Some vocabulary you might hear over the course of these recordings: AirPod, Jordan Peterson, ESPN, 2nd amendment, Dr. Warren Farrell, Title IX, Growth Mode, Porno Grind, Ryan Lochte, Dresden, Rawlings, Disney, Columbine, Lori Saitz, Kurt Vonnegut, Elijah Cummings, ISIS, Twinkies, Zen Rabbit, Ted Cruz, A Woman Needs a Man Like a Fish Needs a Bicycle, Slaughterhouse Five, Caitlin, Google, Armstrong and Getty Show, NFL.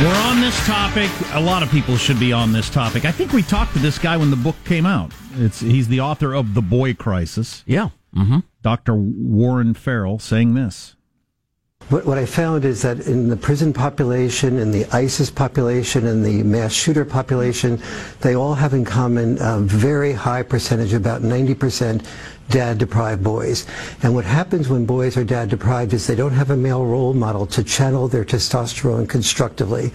We're on this topic. A lot of people should be on this topic. I think we talked to this guy when the book came out. He's the author of The Boy Crisis. Yeah. Mm-hmm. Dr. Warren Farrell saying this. What I found is that in the prison population, in the ISIS population, in the mass shooter population, they all have in common a very high percentage, about 90%, dad-deprived boys. And what happens when boys are dad-deprived is they don't have a male role model to channel their testosterone constructively.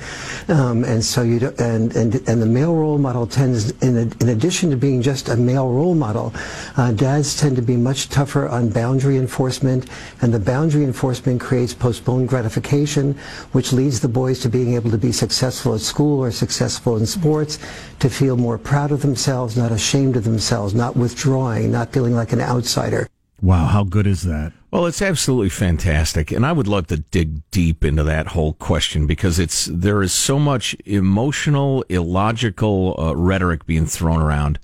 And the male role model tends, in addition to being just a male role model, dads tend to be much tougher on boundary enforcement, and the boundary enforcement creates postponed gratification, which leads the boys to being able to be successful at school or successful in sports, to feel more proud of themselves, not ashamed of themselves, not withdrawing, not feeling like an outsider. Wow, how good is that? Well, it's absolutely fantastic, and I would love to dig deep into that whole question, because there is so much emotional, illogical rhetoric being thrown around.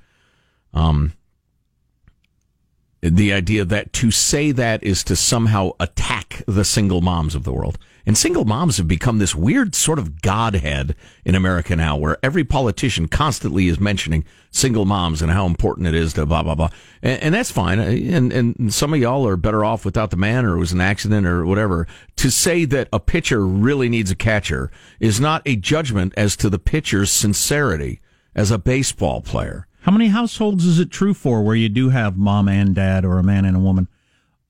The idea that to say that is to somehow attack the single moms of the world. And single moms have become this weird sort of godhead in America now, where every politician constantly is mentioning single moms and how important it is to blah, blah, blah. And that's fine. And some of y'all are better off without the man, or it was an accident or whatever. To say that a pitcher really needs a catcher is not a judgment as to the pitcher's sincerity as a baseball player. How many households is it true for where you do have mom and dad, or a man and a woman,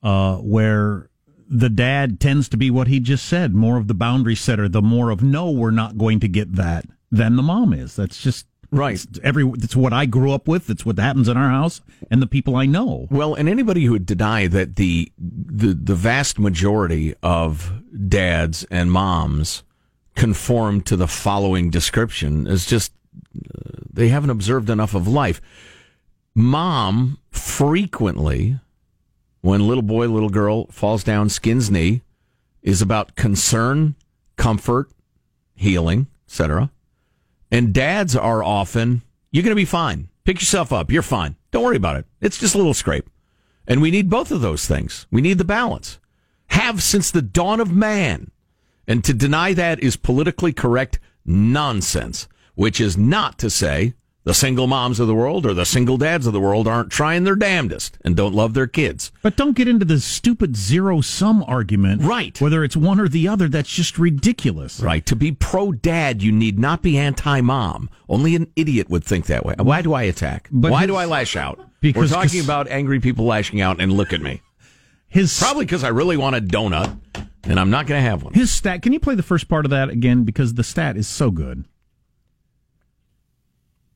where the dad tends to be what he just said, more of the boundary setter, the more of, no, we're not going to get that, than the mom is? That's just right. That's what I grew up with. That's what happens in our house and the people I know. Well, and anybody who would deny that the vast majority of dads and moms conform to the following description is just, they haven't observed enough of life. Mom frequently, when little boy, little girl falls down, skins knee, is about concern, comfort, healing, etc. And dads are often, you're going to be fine. Pick yourself up. You're fine. Don't worry about it. It's just a little scrape. And we need both of those things. We need the balance. Have since the dawn of man. And to deny that is politically correct nonsense. Which is not to say the single moms of the world or the single dads of the world aren't trying their damnedest and don't love their kids. But don't get into the stupid zero-sum argument. Right. Whether it's one or the other, that's just ridiculous. Right. To be pro-dad, you need not be anti-mom. Only an idiot would think that way. Why do I attack? Why do I lash out? Because we're talking about angry people lashing out, and look at me. Probably because I really want a donut, and I'm not going to have one. His stat. Can you play the first part of that again? Because the stat is so good.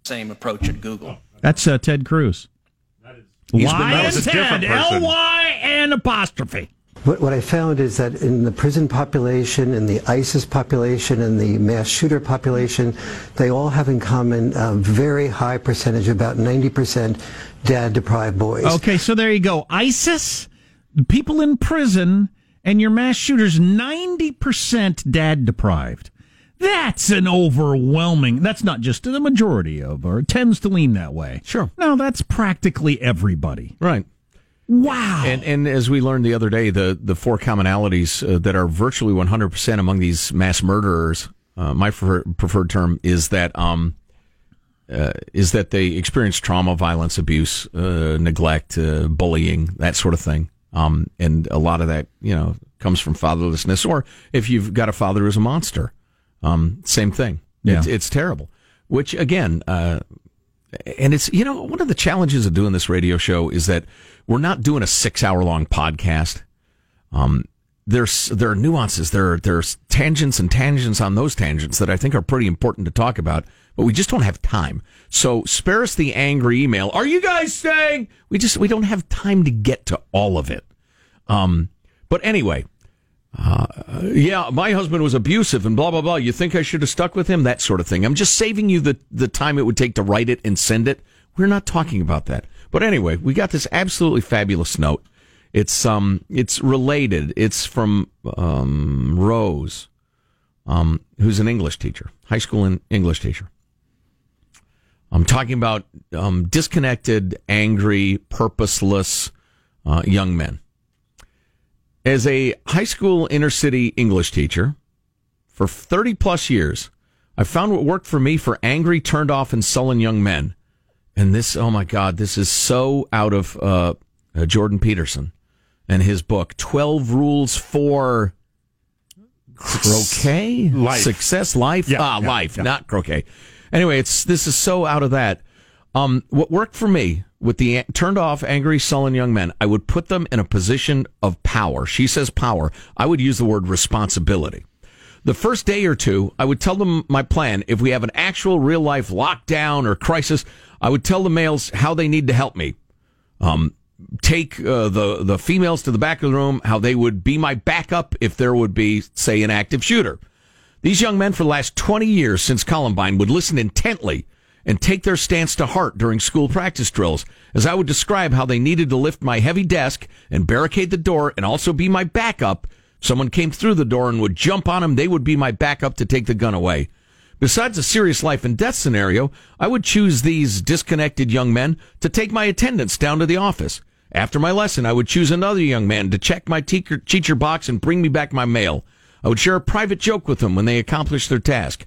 Same approach at Google. That's Ted Cruz. Lying Ted, L-Y and apostrophe. What I found is that in the prison population, in the ISIS population, in the mass shooter population, they all have in common a very high percentage, about 90%, dad-deprived boys. Okay, so there you go. ISIS, people in prison, and your mass shooters, 90% dad-deprived. That's an overwhelming, that's not just the majority of, or tends to lean that way. Sure. No, that's practically everybody. Right. Wow. And as we learned the other day, the four commonalities that are virtually 100% among these mass murderers, my preferred term is that they experience trauma, violence, abuse, neglect, bullying, that sort of thing. And a lot of that, comes from fatherlessness, or if you've got a father who's a monster. Same thing. Yeah. It's terrible, which again, and it's, one of the challenges of doing this radio show is that we're not doing a 6 hour long podcast. There are nuances. There's tangents and tangents on those tangents that I think are pretty important to talk about, but we just don't have time. So spare us the angry email. Are you guys saying? We don't have time to get to all of it. But anyway. Yeah, my husband was abusive and blah, blah, blah. You think I should have stuck with him? That sort of thing. I'm just saving you the time it would take to write it and send it. We're not talking about that. But anyway, we got this absolutely fabulous note. It's related. It's from Rose, who's an English teacher, high school English teacher. I'm talking about disconnected, angry, purposeless young men. As a high school inner city English teacher For 30 plus years, I've found what worked for me for angry, turned off, and sullen young men. And this, oh my God, this is so out of Jordan Peterson and his book, 12 Rules for Croquet? Life. Success, life? Yeah, life, not croquet. Anyway, this is so out of that. What worked for me with the turned off, angry, sullen young men, I would put them in a position of power. She says power. I would use the word responsibility. The first day or two, I would tell them my plan. If we have an actual real life lockdown or crisis, I would tell the males how they need to help me. Take the females to the back of the room, how they would be my backup if there would be, say, an active shooter. These young men for the last 20 years since Columbine would listen intently and take their stance to heart during school practice drills, as I would describe how they needed to lift my heavy desk and barricade the door and also be my backup. Someone came through the door and would jump on them. They would be my backup to take the gun away. Besides a serious life and death scenario, I would choose these disconnected young men to take my attendance down to the office. After my lesson, I would choose another young man to check my teacher box and bring me back my mail. I would share a private joke with them when they accomplished their task.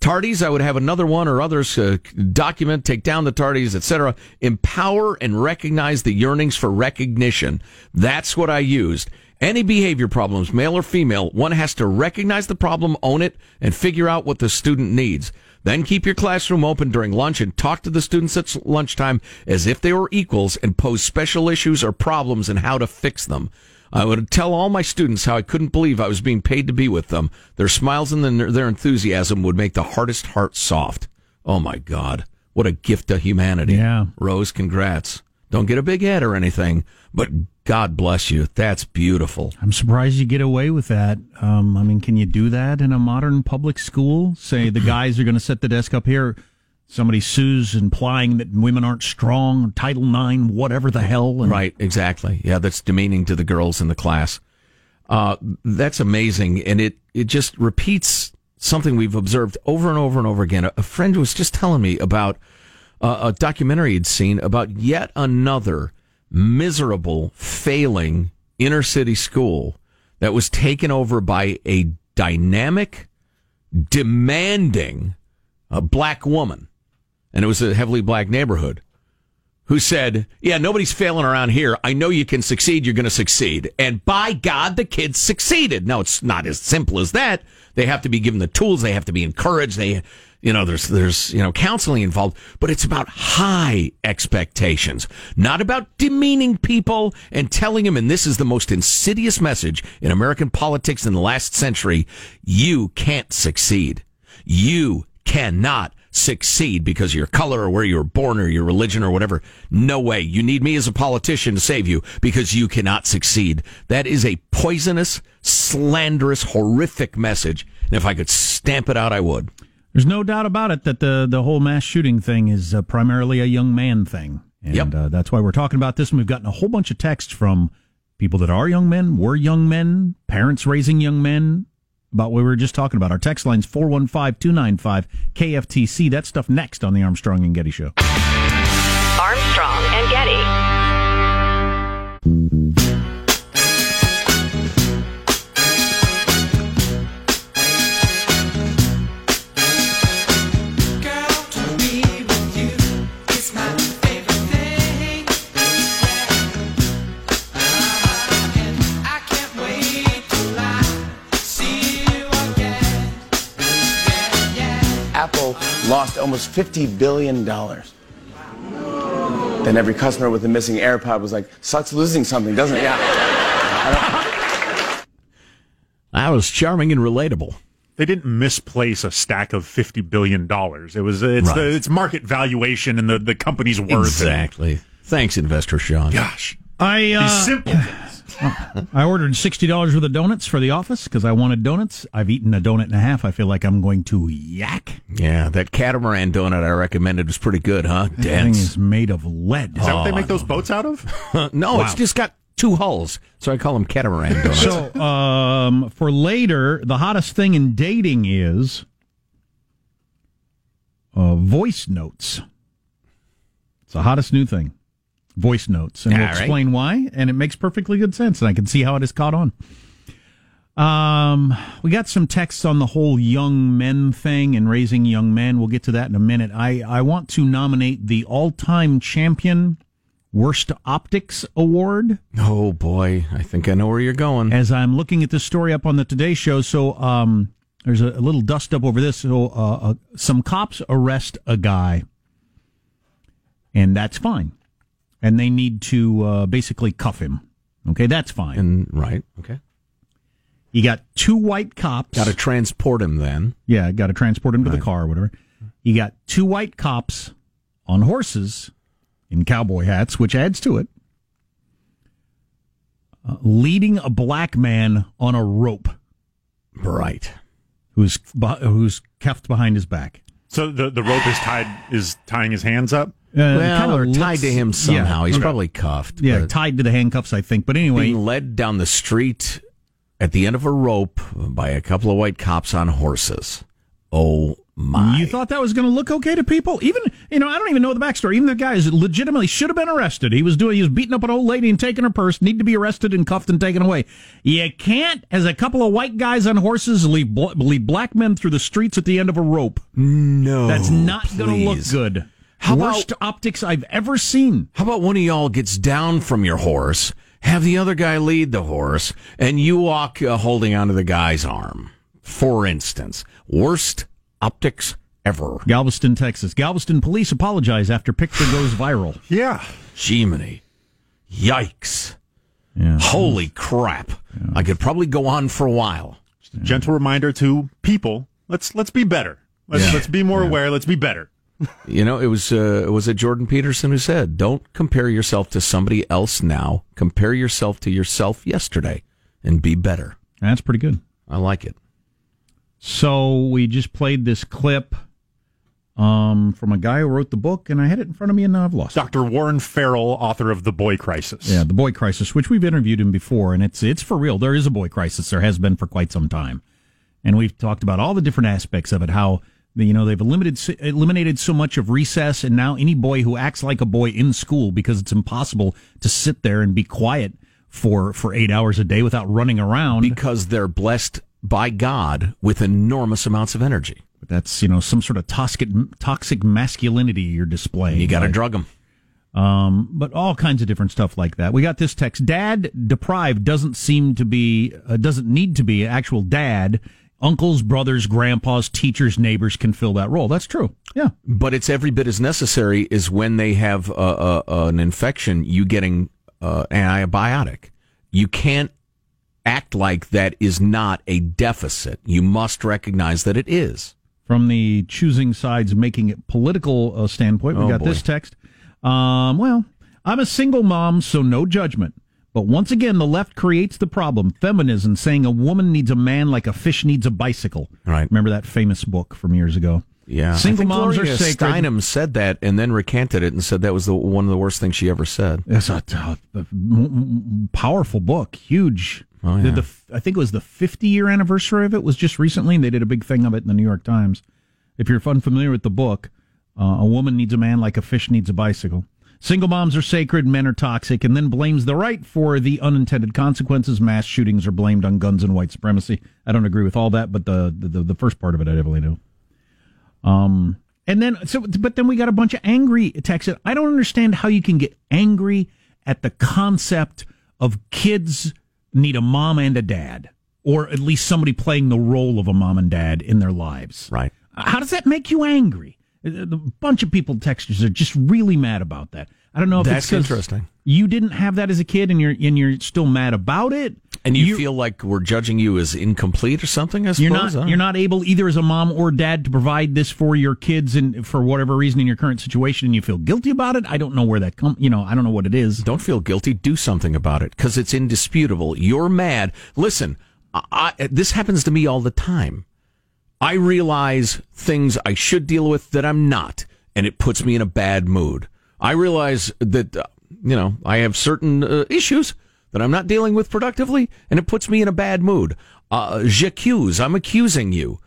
Tardies, I would have another one or others document, take down the tardies, etc. Empower and recognize the yearnings for recognition. That's what I used. Any behavior problems, male or female, one has to recognize the problem, own it, and figure out what the student needs. Then keep your classroom open during lunch and talk to the students at lunchtime as if they were equals and pose special issues or problems and how to fix them. I would tell all my students how I couldn't believe I was being paid to be with them. Their smiles and their enthusiasm would make the hardest heart soft. Oh, my God. What a gift to humanity. Yeah. Rose, congrats. Don't get a big head or anything, but God bless you. That's beautiful. I'm surprised you get away with that. I mean, can you do that in a modern public school? Say the guys are going to set the desk up here. Somebody sues, implying that women aren't strong, Title IX, whatever the hell. Right, exactly. Yeah, that's demeaning to the girls in the class. That's amazing, and it just repeats something we've observed over and over and over again. A friend was just telling me about a documentary he'd seen about yet another miserable, failing inner city school that was taken over by a dynamic, demanding black woman. And it was a heavily black neighborhood, who said, yeah, nobody's failing around here. I know you can succeed. You're going to succeed. And by God, the kids succeeded. Now, it's not as simple as that. They have to be given the tools. They have to be encouraged. They, there's counseling involved. But it's about high expectations, not about demeaning people and telling them, and this is the most insidious message in American politics in the last century, you can't succeed. You cannot succeed because of your color or where you were born or your religion or whatever. No way. You need me as a politician to save you because you cannot succeed. That is a poisonous, slanderous, horrific message. And if I could stamp it out, I would. There's no doubt about it that the whole mass shooting thing is primarily a young man thing. And yep. That's why we're talking about this. And we've gotten a whole bunch of texts from people that are young men, were young men, parents raising young men, about what we were just talking about. Our text line's 415-295-KFTC. That stuff next on the Armstrong and Getty Show. Armstrong and Getty. Girl, to be with you is my favorite thing. I can't wait to lie. See. Apple lost almost $50 billion. Then every customer with a missing AirPod was like, sucks losing something, doesn't it? Yeah. That was charming and relatable. They didn't misplace a stack of $50 billion. It's market valuation and the company's worth. Exactly. Thanks, Investor Sean. Gosh. These simple things. I ordered $60 worth of donuts for the office because I wanted donuts. I've eaten a donut and a half. I feel like I'm going to yak. Yeah, that catamaran donut I recommended was pretty good, huh? Dense. That thing is made of lead. Is that what they make those boats out of? No, wow. It's just got two hulls, so I call them catamaran donuts. So for later, the hottest thing in dating is voice notes. It's the hottest new thing. Voice notes, and we'll explain why, and it makes perfectly good sense, and I can see how it has caught on. We got some texts on the whole young men thing and raising young men. We'll get to that in a minute. I want to nominate the all-time champion Worst Optics Award. Oh, boy. I think I know where you're going. As I'm looking at this story up on the Today Show, so there's a little dust-up over this. So some cops arrest a guy, and that's fine. And they need to basically cuff him. Okay, that's fine. And right, okay. You got two white cops. Got to transport him then. Yeah, got to transport him to the car or whatever. You got two white cops on horses in cowboy hats, which adds to it, leading a black man on a rope. Right. Who's cuffed behind his back. So the rope is tying his hands up? Or tied to him somehow. Yeah, he's probably cuffed. Yeah, tied to the handcuffs, I think. But anyway. Being led down the street at the end of a rope by a couple of white cops on horses. Oh, my. You thought that was going to look okay to people? Even, I don't even know the backstory. Even the guy legitimately should have been arrested. He was beating up an old lady and taking her purse, need to be arrested and cuffed and taken away. You can't, as a couple of white guys on horses, lead black men through the streets at the end of a rope. No. That's not going to look good. Worst optics I've ever seen. How about one of y'all gets down from your horse, have the other guy lead the horse, and you walk holding onto the guy's arm, for instance. Worst optics ever. Galveston, Texas. Galveston police apologize after picture goes viral. Yeah. Jiminy. Yikes. Yeah. Holy crap. Yeah. I could probably go on for a while. Just a gentle reminder to people, let's be better. Let's be more aware. Let's be better. It was Jordan Peterson who said, don't compare yourself to somebody else now. Compare yourself to yourself yesterday and be better. That's pretty good. I like it. So we just played this clip from a guy who wrote the book, and I had it in front of me, and now I've lost it. Dr. Warren Farrell, author of The Boy Crisis. Yeah, The Boy Crisis, which we've interviewed him before, and it's for real. There is a boy crisis. There has been for quite some time. And we've talked about all the different aspects of it, how they've eliminated so much of recess, and now any boy who acts like a boy in school, because it's impossible to sit there and be quiet for 8 hours a day without running around. Because they're blessed by God with enormous amounts of energy. But that's, some sort of toxic masculinity you're displaying. You got to drug them. But all kinds of different stuff like that. We got this text. Dad deprived doesn't need to be an actual dad. Uncles, brothers, grandpas, teachers, neighbors can fill that role. That's true. Yeah. But it's every bit as necessary as when they have an infection, you getting antibiotic. You can't act like that is not a deficit. You must recognize that it is. From the choosing sides, making it political standpoint, we got this text. I'm a single mom, so no judgment. But once again, the left creates the problem. Feminism saying a woman needs a man like a fish needs a bicycle. Right. Remember that famous book from years ago? Yeah. Single moms are sacred. Steinem said that and then recanted it and said that was one of the worst things she ever said. That's a powerful book. Huge. Oh, yeah. I think it was the 50-year anniversary of it was just recently, and they did a big thing of it in the New York Times. If you're unfamiliar with the book, A Woman Needs a Man Like a Fish Needs a Bicycle. Single moms are sacred, men are toxic, and then blames the right for the unintended consequences. Mass shootings are blamed on guns and white supremacy. I don't agree with all that, but the first part of it I definitely do. But then we got a bunch of angry texts. I don't understand how you can get angry at the concept of kids need a mom and a dad, or at least somebody playing the role of a mom and dad in their lives. Right. How does that make you angry? A bunch of people texters are just really mad about that. I don't know if that's interesting. You didn't have that as a kid, and you're still mad about it, and you feel like we're judging you as incomplete or something. I suppose you're not able either as a mom or dad to provide this for your kids, and for whatever reason in your current situation, and you feel guilty about it. I don't know where that comes. I don't know what it is. Don't feel guilty. Do something about it because it's indisputable. You're mad. Listen, this happens to me all the time. I realize things I should deal with that I'm not, and it puts me in a bad mood. I realize that, I have certain issues that I'm not dealing with productively, and it puts me in a bad mood. J'accuse, I'm accusing you.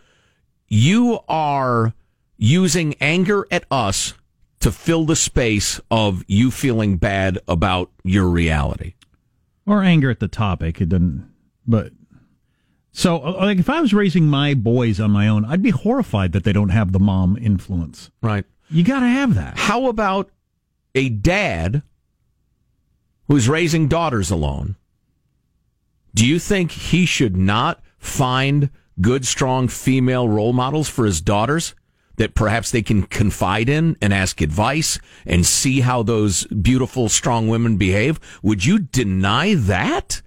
You are using anger at us to fill the space of you feeling bad about your reality. Or anger at the topic. It doesn't, but... So, like, if I was raising my boys on my own, I'd be horrified that they don't have the mom influence. Right. You got to have that. How about a dad who's raising daughters alone? Do you think he should not find good, strong female role models for his daughters that perhaps they can confide in and ask advice and see how those beautiful, strong women behave? Would you deny that?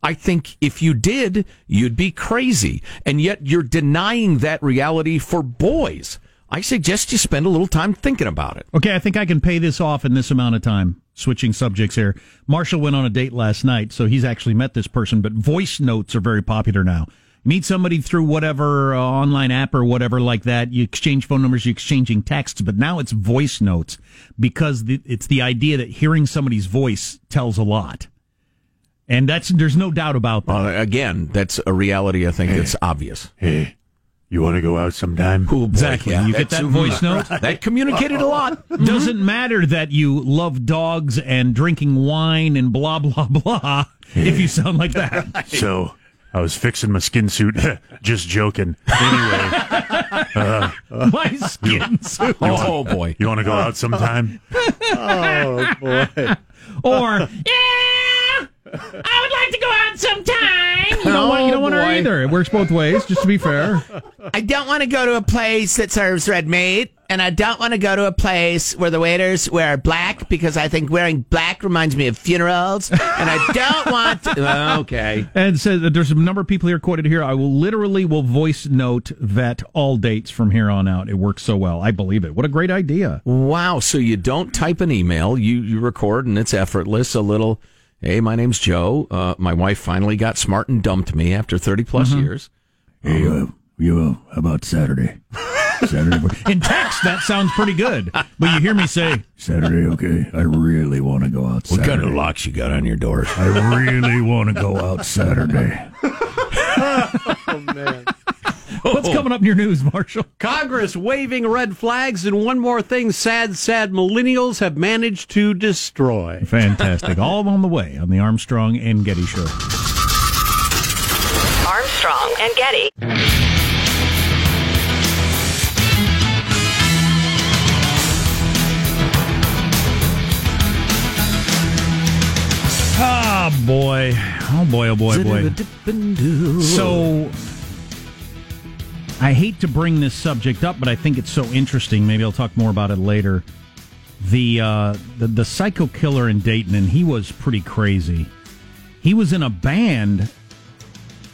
I think if you did, you'd be crazy. And yet you're denying that reality for boys. I suggest you spend a little time thinking about it. Okay, I think I can pay this off in this amount of time. Switching subjects here. Marshall went on a date last night, so he's actually met this person, but voice notes are very popular now. You meet somebody through whatever online app or whatever like that. You exchange phone numbers, you're exchanging texts, but now it's voice notes because it's the idea that hearing somebody's voice tells a lot. And there's no doubt about that. Again, that's a reality. I think it's obvious. Hey, you want to go out sometime? Cool, exactly. Yeah, you get that voice note? Right. That communicated a lot. Mm-hmm. Doesn't matter that you love dogs and drinking wine and blah, blah, blah, if you sound like that. Right. So, I was fixing my skin suit. Just joking. Anyway. My skin suit. Oh, boy. You want to go out sometime? Oh, boy. Or, I would like to go out sometime. You don't want her either. It works both ways, just to be fair. I don't want to go to a place that serves red meat, and I don't want to go to a place where the waiters wear black, because I think wearing black reminds me of funerals, and I don't want to... Okay. And so there's a number of people here quoted here. I will voice note vet all dates from here on out. It works so well. I believe it. What a great idea. Wow. So you don't type an email. You record, and it's effortless. A little... Hey, my name's Joe. My wife finally got smart and dumped me after 30-plus years. Hey, how about Saturday? Saturday. In text, that sounds pretty good. But you hear me say, Saturday, okay, I really want to go out Saturday. What kind of locks you got on your doors? I really want to go out Saturday. Oh, man. What's coming up in your news, Marshall? Congress waving red flags, and one more thing sad millennials have managed to destroy. Fantastic. All on the way on the Armstrong and Getty Show. Armstrong and Getty. Ah, boy. Oh, boy. So... I hate to bring this subject up, but I think it's so interesting. Maybe I'll talk more about it later. The psycho killer in Dayton, and he was pretty crazy. He was in a band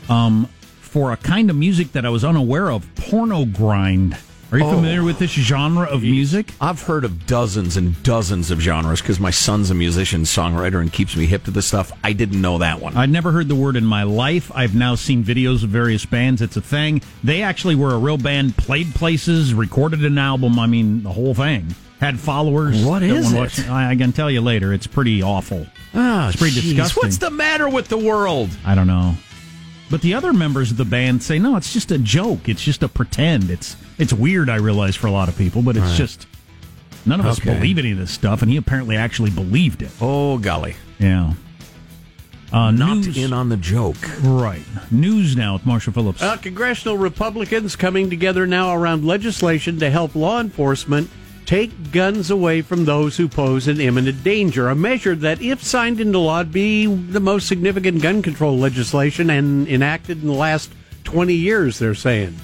for a kind of music that I was unaware of, Porno Grind. Are you familiar with this genre of music? I've heard of dozens and dozens of genres because my son's a musician, songwriter, and keeps me hip to this stuff. I didn't know that one. I'd never heard the word in my life. I've now seen videos of various bands. It's a thing. They actually were a real band, played places, recorded an album. I mean, the whole thing. Had followers. What is it? I can tell you later. It's pretty awful. Oh, it's pretty disgusting. What's the matter with the world? I don't know. But the other members of the band say, no, it's just a joke. It's just a pretend. It's weird, I realize, for a lot of people, but it's just none of us believe any of this stuff, and he apparently actually believed it. Oh, golly. Yeah. Not in on the joke. Right. News now with Marshall Phillips. Congressional Republicans coming together now around legislation to help law enforcement take guns away from those who pose an imminent danger, a measure that, if signed into law, would be the most significant gun control legislation and enacted in the last 20 years, they're saying.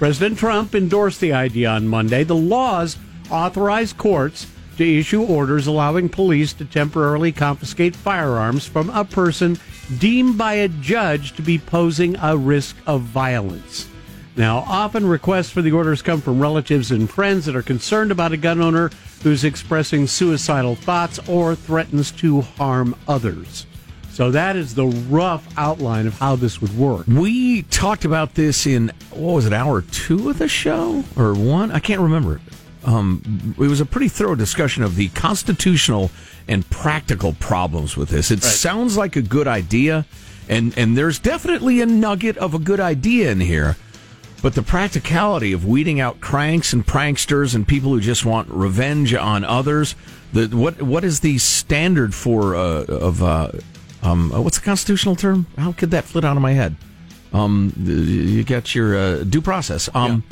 President Trump endorsed the idea on Monday. The laws authorize courts to issue orders allowing police to temporarily confiscate firearms from a person deemed by a judge to be posing a risk of violence. Now, often requests for the orders come from relatives and friends that are concerned about a gun owner who's expressing suicidal thoughts or threatens to harm others. So that is the rough outline of how this would work. We talked about this in, hour 2 of the show? Or 1? I can't remember. It was a pretty thorough discussion of the constitutional and practical problems with this. It sounds like a good idea, and there's definitely a nugget of a good idea in here. But the practicality of weeding out cranks and pranksters and people who just want revenge on others, what is the standard for what's the constitutional term? How could that flit out of my head? You get your due process. To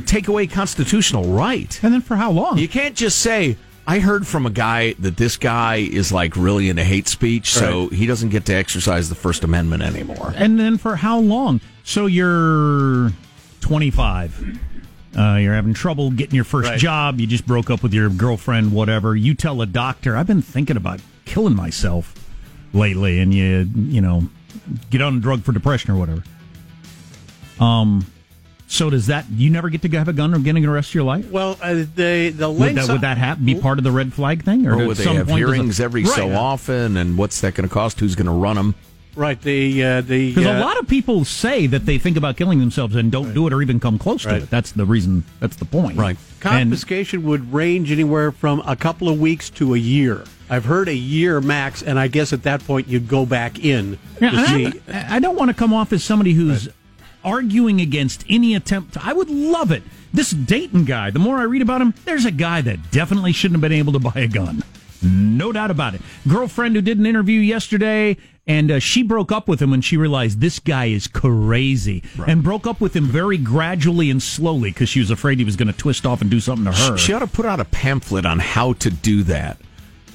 take away constitutional right. And then for how long? You can't just say, I heard from a guy that this guy is like really into hate speech, so he doesn't get to exercise the First Amendment anymore. And then for how long? So you're 25. You're having trouble getting your first job. You just broke up with your girlfriend, whatever. You tell a doctor, I've been thinking about killing myself lately, and you know, get on a drug for depression or whatever. So does that, you never get to have a gun or getting the rest of your life? Well, the links... Would that happen, be part of the red flag thing? Or would they have hearings every so often, and what's that going to cost? Who's going to run them? Right, because a lot of people say that they think about killing themselves and don't do it or even come close to it. That's the reason, that's the point. Right. Confiscation would range anywhere from a couple of weeks to a year. I've heard a year max, and I guess at that point you'd go back in. I don't want to come off as somebody who's... arguing against any attempt to, I would love it. This Dayton guy, the more I read about him, there's a guy that definitely shouldn't have been able to buy a gun. No doubt about it. Girlfriend who did an interview yesterday, and she broke up with him when she realized this guy is crazy. Right. And broke up with him very gradually and slowly because she was afraid he was going to twist off and do something to her. She ought to put out a pamphlet on how to do that.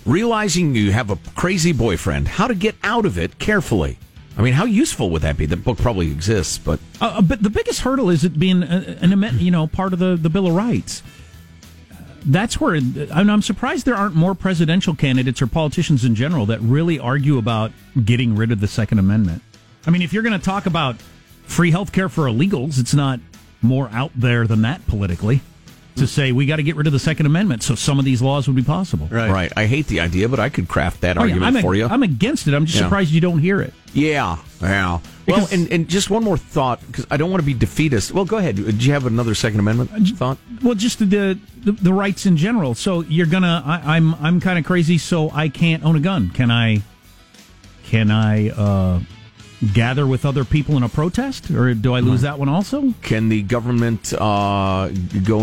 Realizing you have a crazy boyfriend, how to get out of it carefully. I mean, how useful would that be? The book probably exists, but the biggest hurdle is it being part of the Bill of Rights. That's where I'm surprised there aren't more presidential candidates or politicians in general that really argue about getting rid of the Second Amendment. I mean, if you're going to talk about free health care for illegals, it's not more out there than that politically to say we got to get rid of the Second Amendment so some of these laws would be possible. Right. I hate the idea, but I could craft that argument for you. I'm against it. I'm just surprised you don't hear it. Yeah. Well, and just one more thought, because I don't want to be defeatist. Well, go ahead. Do you have another Second Amendment thought? Well, just the rights in general. So you're gonna, I'm kind of crazy, so I can't own a gun. Can I gather with other people in a protest, or do I lose that one also? Can the government go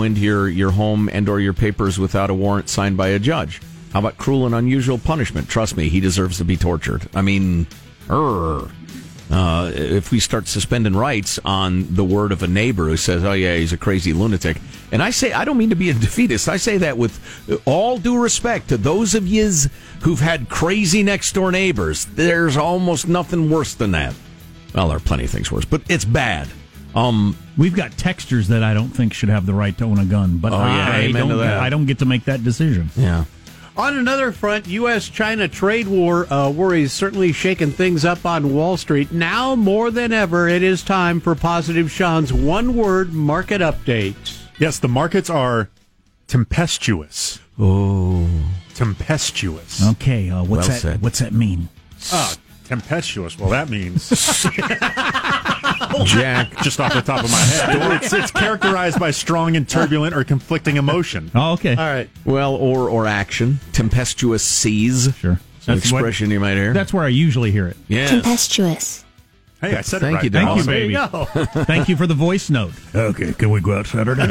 into your home and or your papers without a warrant signed by a judge? How about cruel and unusual punishment? Trust me, he deserves to be tortured. I mean. If we start suspending rights on the word of a neighbor who says, oh, yeah, he's a crazy lunatic. And I say, I don't mean to be a defeatist. I say that with all due respect to those of yous who've had crazy next-door neighbors. There's almost nothing worse than that. Well, there are plenty of things worse, but it's bad. We've got texters that I don't think should have the right to own a gun, but I don't get to make that decision. Yeah. On another front, U.S.-China trade war worries certainly shaking things up on Wall Street. Now, more than ever, it is time for Positive Sean's one-word market update. Yes, the markets are tempestuous. Oh. Tempestuous. Okay, what's that mean? Tempestuous. Well, that means... Jack, just off the top of my head. It's characterized by strong and turbulent or conflicting emotion. Oh, okay. All right. Well, or action. Tempestuous seas. Sure. That's an expression you might hear. That's where I usually hear it. Yeah. Tempestuous. Hey, I said it right. Thank you, baby. Thank you for the voice note. Okay, can we go out Saturday?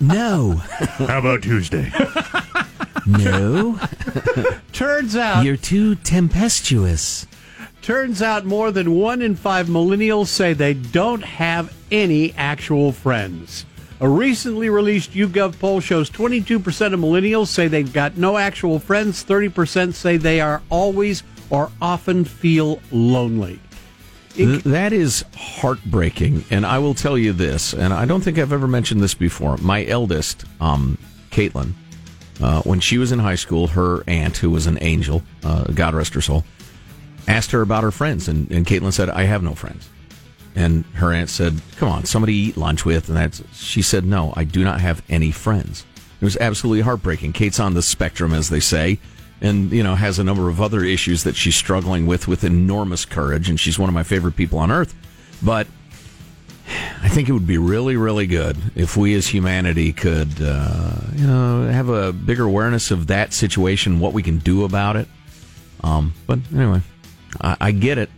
No. How about Tuesday? No. Turns out... You're too tempestuous. Turns out more than 1 in 5 millennials say they don't have any actual friends. A recently released YouGov poll shows 22% of millennials say they've got no actual friends. 30% say they are always or often feel lonely. That is heartbreaking. And I will tell you this, and I don't think I've ever mentioned this before. My eldest, Caitlin, when she was in high school, her aunt, who was an angel, God rest her soul, asked her about her friends, and Caitlin said, I have no friends. And her aunt said, come on, somebody you eat lunch with. And she said, no, I do not have any friends. It was absolutely heartbreaking. Kate's on the spectrum, as they say, and has a number of other issues that she's struggling with enormous courage, and she's one of my favorite people on earth. But I think it would be really, really good if we as humanity could have a bigger awareness of that situation, what we can do about it. But anyway... I get it.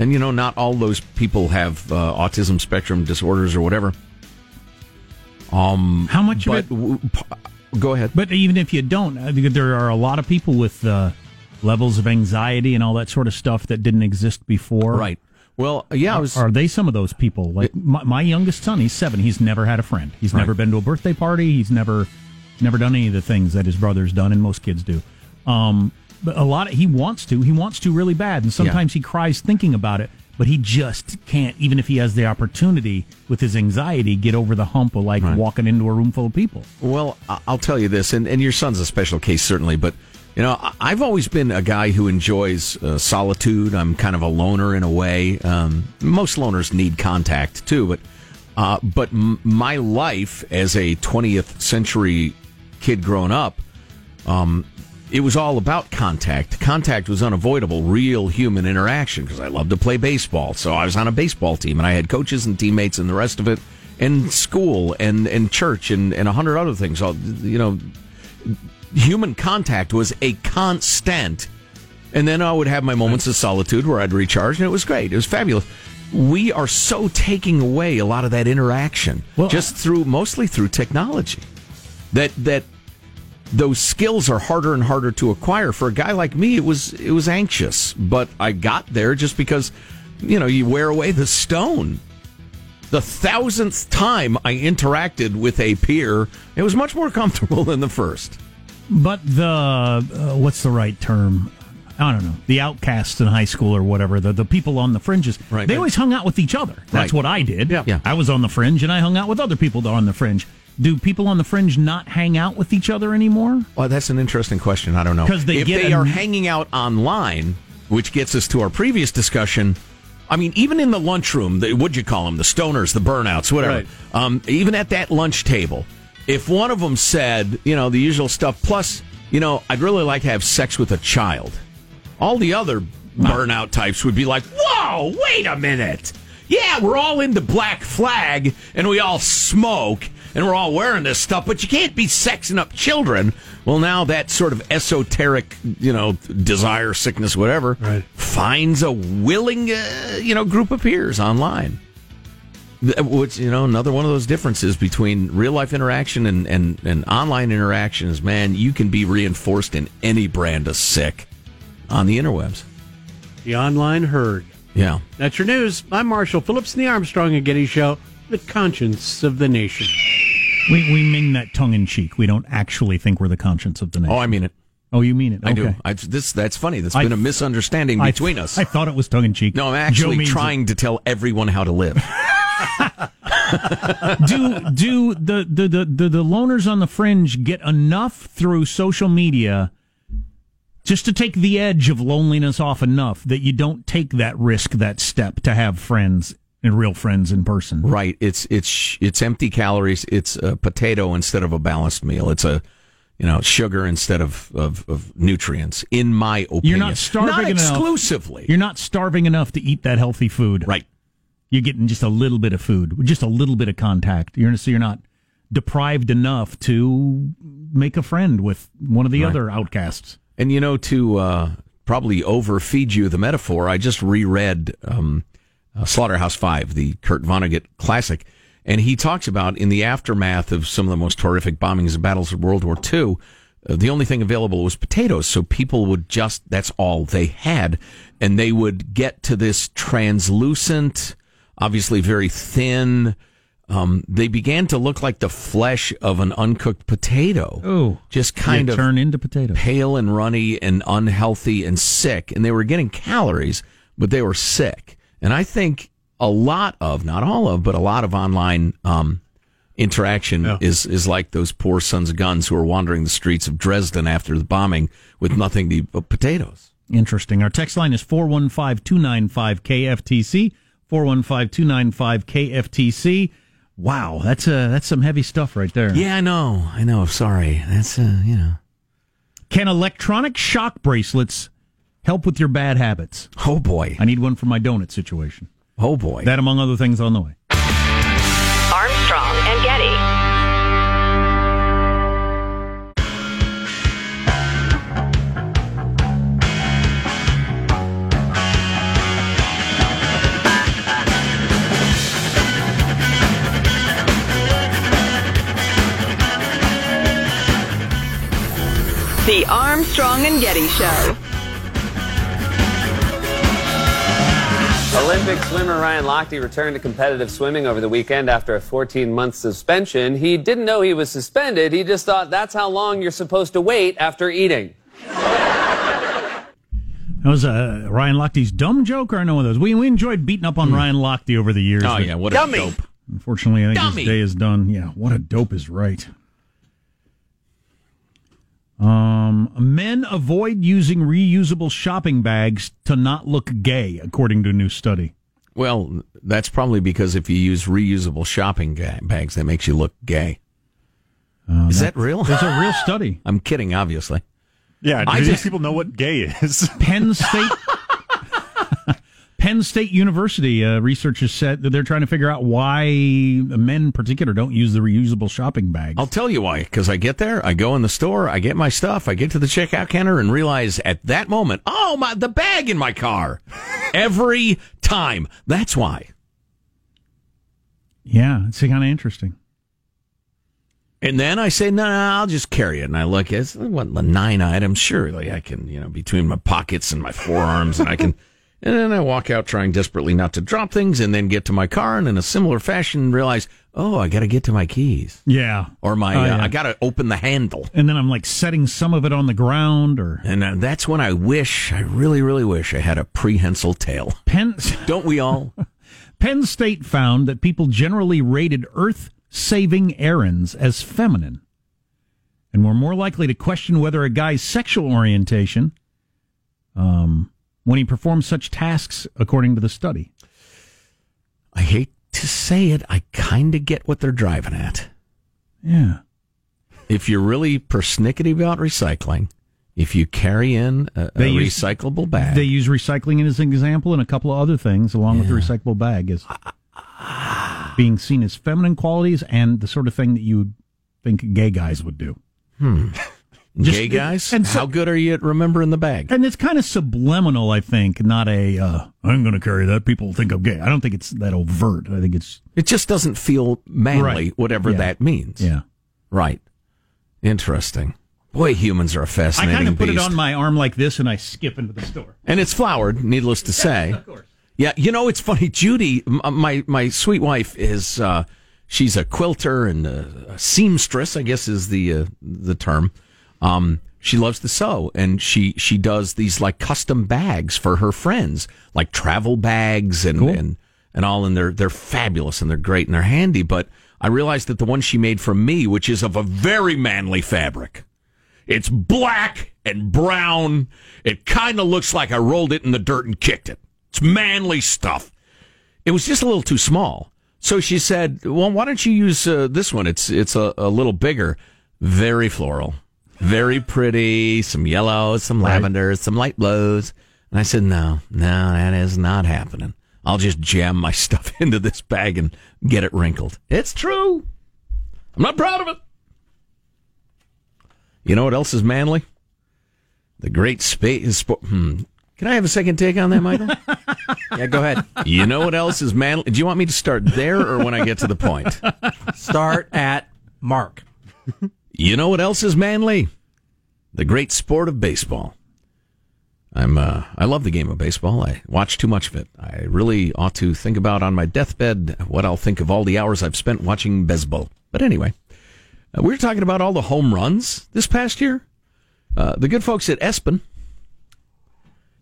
And, not all those people have autism spectrum disorders or whatever. How much of it? Go ahead. But even if you don't, I think there are a lot of people with levels of anxiety and all that sort of stuff that didn't exist before. Right. Well, yeah. Are they some of those people? Like my youngest son, he's 7. He's never had a friend. He's never been to a birthday party. He's never done any of the things that his brother's done and most kids do. But a lot of, he wants to really bad, and sometimes he cries thinking about it, but he just can't, even if he has the opportunity with his anxiety, get over the hump of like walking into a room full of people. Well, I'll tell you this, and your son's a special case certainly, but you know, I've always been a guy who enjoys solitude. I'm kind of a loner in a way. Most loners need contact too, but my life as a 20th century kid growing up, it was all about contact. Contact was unavoidable, real human interaction, because I loved to play baseball. So I was on a baseball team, and I had coaches and teammates and the rest of it, and school and church and 100 other things. So, you know, human contact was a constant. And then I would have my moments of solitude where I'd recharge, and it was great. It was fabulous. We are so taking away a lot of that interaction, mostly through technology, that those skills are harder and harder to acquire. For a guy like me, it was anxious, but I got there just because, you know, you wear away the stone. The 1,000th time I interacted with a peer, it was much more comfortable than the first. But what's the right term? I don't know, the outcasts in high school or whatever, the people on the fringes, they always hung out with each other. That's what I did. Yeah. I was on the fringe, and I hung out with other people that are on the fringe. Do people on the fringe not hang out with each other anymore? Well, that's an interesting question. I don't know. Because if they are hanging out online, which gets us to our previous discussion, I mean, even in the lunchroom, what'd you call them? The stoners, the burnouts, whatever. Right. Even at that lunch table, if one of them said, you know, the usual stuff, plus, you know, I'd really like to have sex with a child, all the other burnout types would be like, whoa, wait a minute. Yeah, we're all into Black Flag, and we all smoke, and we're all wearing this stuff, but you can't be sexing up children. Well, now that sort of esoteric, you know, desire, sickness, whatever, finds a willing, you know, group of peers online. Which, you know, another one of those differences between real-life interaction and online interaction is, man, you can be reinforced in any brand of sick on the interwebs. The online herd. Yeah. That's your news. I'm Marshall Phillips in the Armstrong and Getty Show, the conscience of the nation. We mean that tongue-in-cheek. We don't actually think we're the conscience of the nation. Oh, I mean it. Oh, you mean it. Okay. I do. That's funny. That's been a misunderstanding between us. I thought it was tongue-in-cheek. No, I'm actually trying to tell everyone how to live. Do the loners on the fringe get enough through social media just to take the edge of loneliness off enough that you don't take that risk, that step to have friends and real friends in person? Right. It's empty calories. It's a potato instead of a balanced meal. It's a, you know, sugar instead of nutrients, in my opinion. You're not starving enough. Not exclusively. You're not starving enough to eat that healthy food. Right. You're getting just a little bit of food, just a little bit of contact. So you're not deprived enough to make a friend with one of the other outcasts. And, you know, to probably overfeed you the metaphor, I just reread Slaughterhouse Five, the Kurt Vonnegut classic, and he talks about, in the aftermath of some of the most horrific bombings and battles of World War II, the only thing available was potatoes, so people would just, that's all they had, and they would get to this translucent, obviously very thin, they began to look like the flesh of an uncooked potato. Oh, just kind of turn into potatoes, pale and runny and unhealthy and sick, and they were getting calories, but they were sick. And I think a lot of, not all of, but a lot of online interaction is like those poor sons of guns who are wandering the streets of Dresden after the bombing with nothing but potatoes. Interesting. Our text line is 415-295-KFTC, 415-295-KFTC. Wow, that's some heavy stuff right there. Yeah, I know. Sorry. That's, you know. Can electronic shock bracelets help with your bad habits? Oh, boy. I need one for my donut situation. Oh, boy. That, among other things, on the way. Armstrong and Getty. The Armstrong and Getty Show. Olympic swimmer Ryan Lochte returned to competitive swimming over the weekend after a 14-month suspension. He didn't know he was suspended. He just thought that's how long you're supposed to wait after eating. That was Ryan Lochte's dumb joke or no one of those? We enjoyed beating up on Ryan Lochte over the years. Oh, yeah, what a dope. Unfortunately, I think his day is done. Yeah, what a dope is right. Men avoid using reusable shopping bags to not look gay, according to a new study. Well, that's probably because if you use reusable shopping bags, that makes you look gay. Is that real? That's a real study. I'm kidding, obviously. Yeah, do these people know what gay is? Penn State University researchers said that they're trying to figure out why men in particular don't use the reusable shopping bags. I'll tell you why, because I get there, I go in the store, I get my stuff, I get to the checkout counter and realize at that moment, oh, the bag in my car. Every time. That's why. Yeah, it's kind of interesting. And then I say, no, I'll just carry it. And I look, it's what, 9 items? Surely I can, between my pockets and my forearms and I can... And then I walk out trying desperately not to drop things and then get to my car and in a similar fashion realize, oh, I got to get to my keys. Yeah. Or I got to open the handle. And then I'm like setting some of it on the ground or. And that's when I really, really wish I had a prehensile tail. Don't we all? Penn State found that people generally rated earth-saving errands as feminine and were more likely to question whether a guy's sexual orientation, when he performs such tasks, according to the study. I hate to say it, I kind of get what they're driving at. Yeah. If you're really persnickety about recycling, if you carry in a recyclable bag... They use recycling as an example and a couple of other things, along with the recyclable bag, as being seen as feminine qualities and the sort of thing that you would think gay guys would do. Gay guys? And so, how good are you at remembering the bag? And it's kind of subliminal, I think, not I'm going to carry that. People think I'm gay. I don't think it's that overt. I think it just doesn't feel manly, right. Whatever that means. Yeah. Right. Interesting. Boy, humans are a fascinating beast. I kind of put it on my arm like this, and I skip into the store. And it's flowered, needless to say. Of course. Yeah, it's funny. Judy, my sweet wife, is she's a quilter and a seamstress, I guess is the term. She loves to sew, and she does these like custom bags for her friends, like travel bags and all, and they're fabulous and they're great and they're handy. But I realized that the one she made for me, which is of a very manly fabric, it's black and brown. It kind of looks like I rolled it in the dirt and kicked it. It's manly stuff. It was just a little too small, so she said, "Well, why don't you use this one? It's a little bigger, very floral." Very pretty, some yellows, some lavenders, some light blues. And I said, no, that is not happening. I'll just jam my stuff into this bag and get it wrinkled. It's true. I'm not proud of it. You know what else is manly? The great space... Can I have a second take on that, Michael? Yeah, go ahead. You know what else is manly? Do you want me to start there or when I get to the point? Start at Mark. You know what else is manly? The great sport of baseball. I love the game of baseball. I watch too much of it. I really ought to think about on my deathbed what I'll think of all the hours I've spent watching baseball. But anyway, we were talking about all the home runs this past year. The good folks at ESPN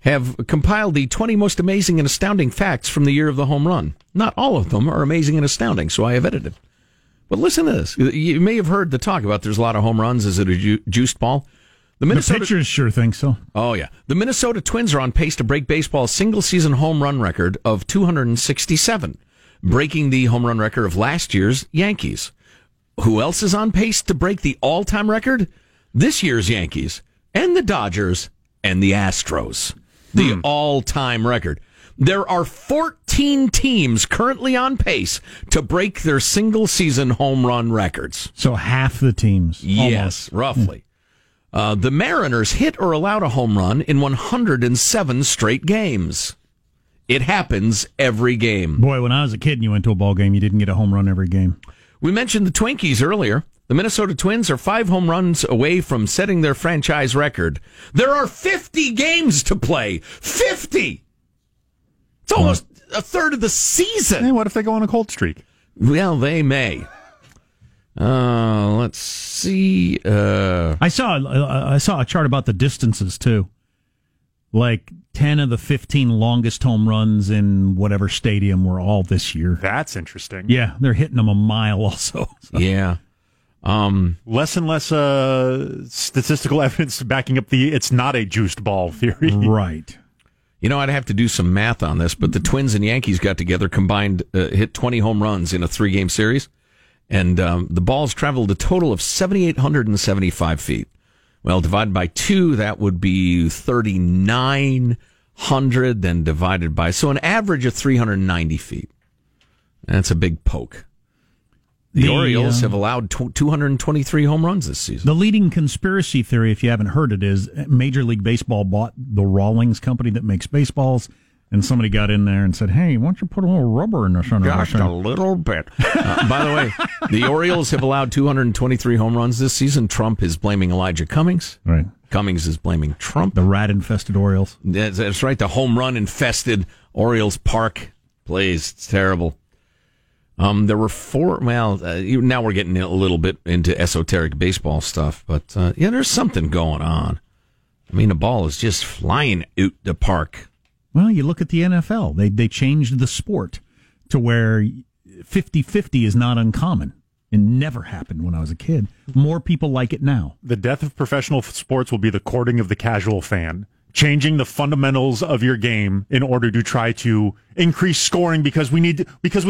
have compiled the 20 most amazing and astounding facts from the year of the home run. Not all of them are amazing and astounding, so I have edited. But listen to this. You may have heard the talk about there's a lot of home runs. Is it a juiced ball? The pitchers sure think so. Oh, yeah. The Minnesota Twins are on pace to break baseball's single-season home run record of 267, breaking the home run record of last year's Yankees. Who else is on pace to break the all-time record? This year's Yankees and the Dodgers and the Astros. The all-time record. There are 14 teams currently on pace to break their single-season home run records. So half the teams. Yes, almost. Roughly. The Mariners hit or allowed a home run in 107 straight games. It happens every game. Boy, when I was a kid and you went to a ball game, you didn't get a home run every game. We mentioned the Twinkies earlier. The Minnesota Twins are 5 home runs away from setting their franchise record. There are 50 games to play. 50! It's almost a third of the season. Hey, what if they go on a cold streak? Well, they may. Let's see. I saw a chart about the distances too. Like 10 of the 15 longest home runs in whatever stadium were all this year. That's interesting. Yeah, they're hitting them a mile also. So. Yeah. Less and less statistical evidence backing up the it's not a juiced ball theory. Right. You know, I'd have to do some math on this, but the Twins and Yankees got together, combined, hit 20 home runs in a 3-game series, and the balls traveled a total of 7,875 feet. Well, divided by 2, that would be 3,900, then divided by... So an average of 390 feet. That's a big poke. The Orioles have allowed 223 home runs this season. The leading conspiracy theory, if you haven't heard it, is Major League Baseball bought the Rawlings company that makes baseballs, and somebody got in there and said, hey, why don't you put a little rubber in this? Just a little bit. By the way, the Orioles have allowed 223 home runs this season. Trump is blaming Elijah Cummings. Right. Cummings is blaming Trump. The rat-infested Orioles. That's right. The home run-infested Orioles Park plays. It's terrible. There were four, now we're getting a little bit into esoteric baseball stuff, but there's something going on. I mean, the ball is just flying out the park. Well, you look at the NFL. They changed the sport to where 50-50 is not uncommon. It never happened when I was a kid. More people like it now. The death of professional sports will be the courting of the casual fan. Changing the fundamentals of your game in order to try to increase scoring because we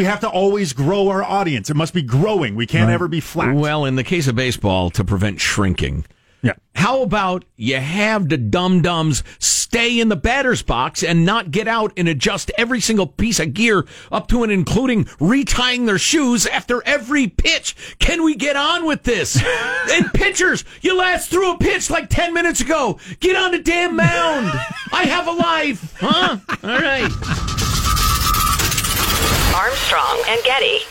have to always grow our audience. It must be growing. We can't ever be flat. Well, in the case of baseball, to prevent shrinking. Yeah. How about you have the dum-dums stay in the batter's box and not get out and adjust every single piece of gear up to and including retying their shoes after every pitch? Can we get on with this? And pitchers, you last threw a pitch like 10 minutes ago. Get on the damn mound. I have a life. Huh? All right. Armstrong and Getty.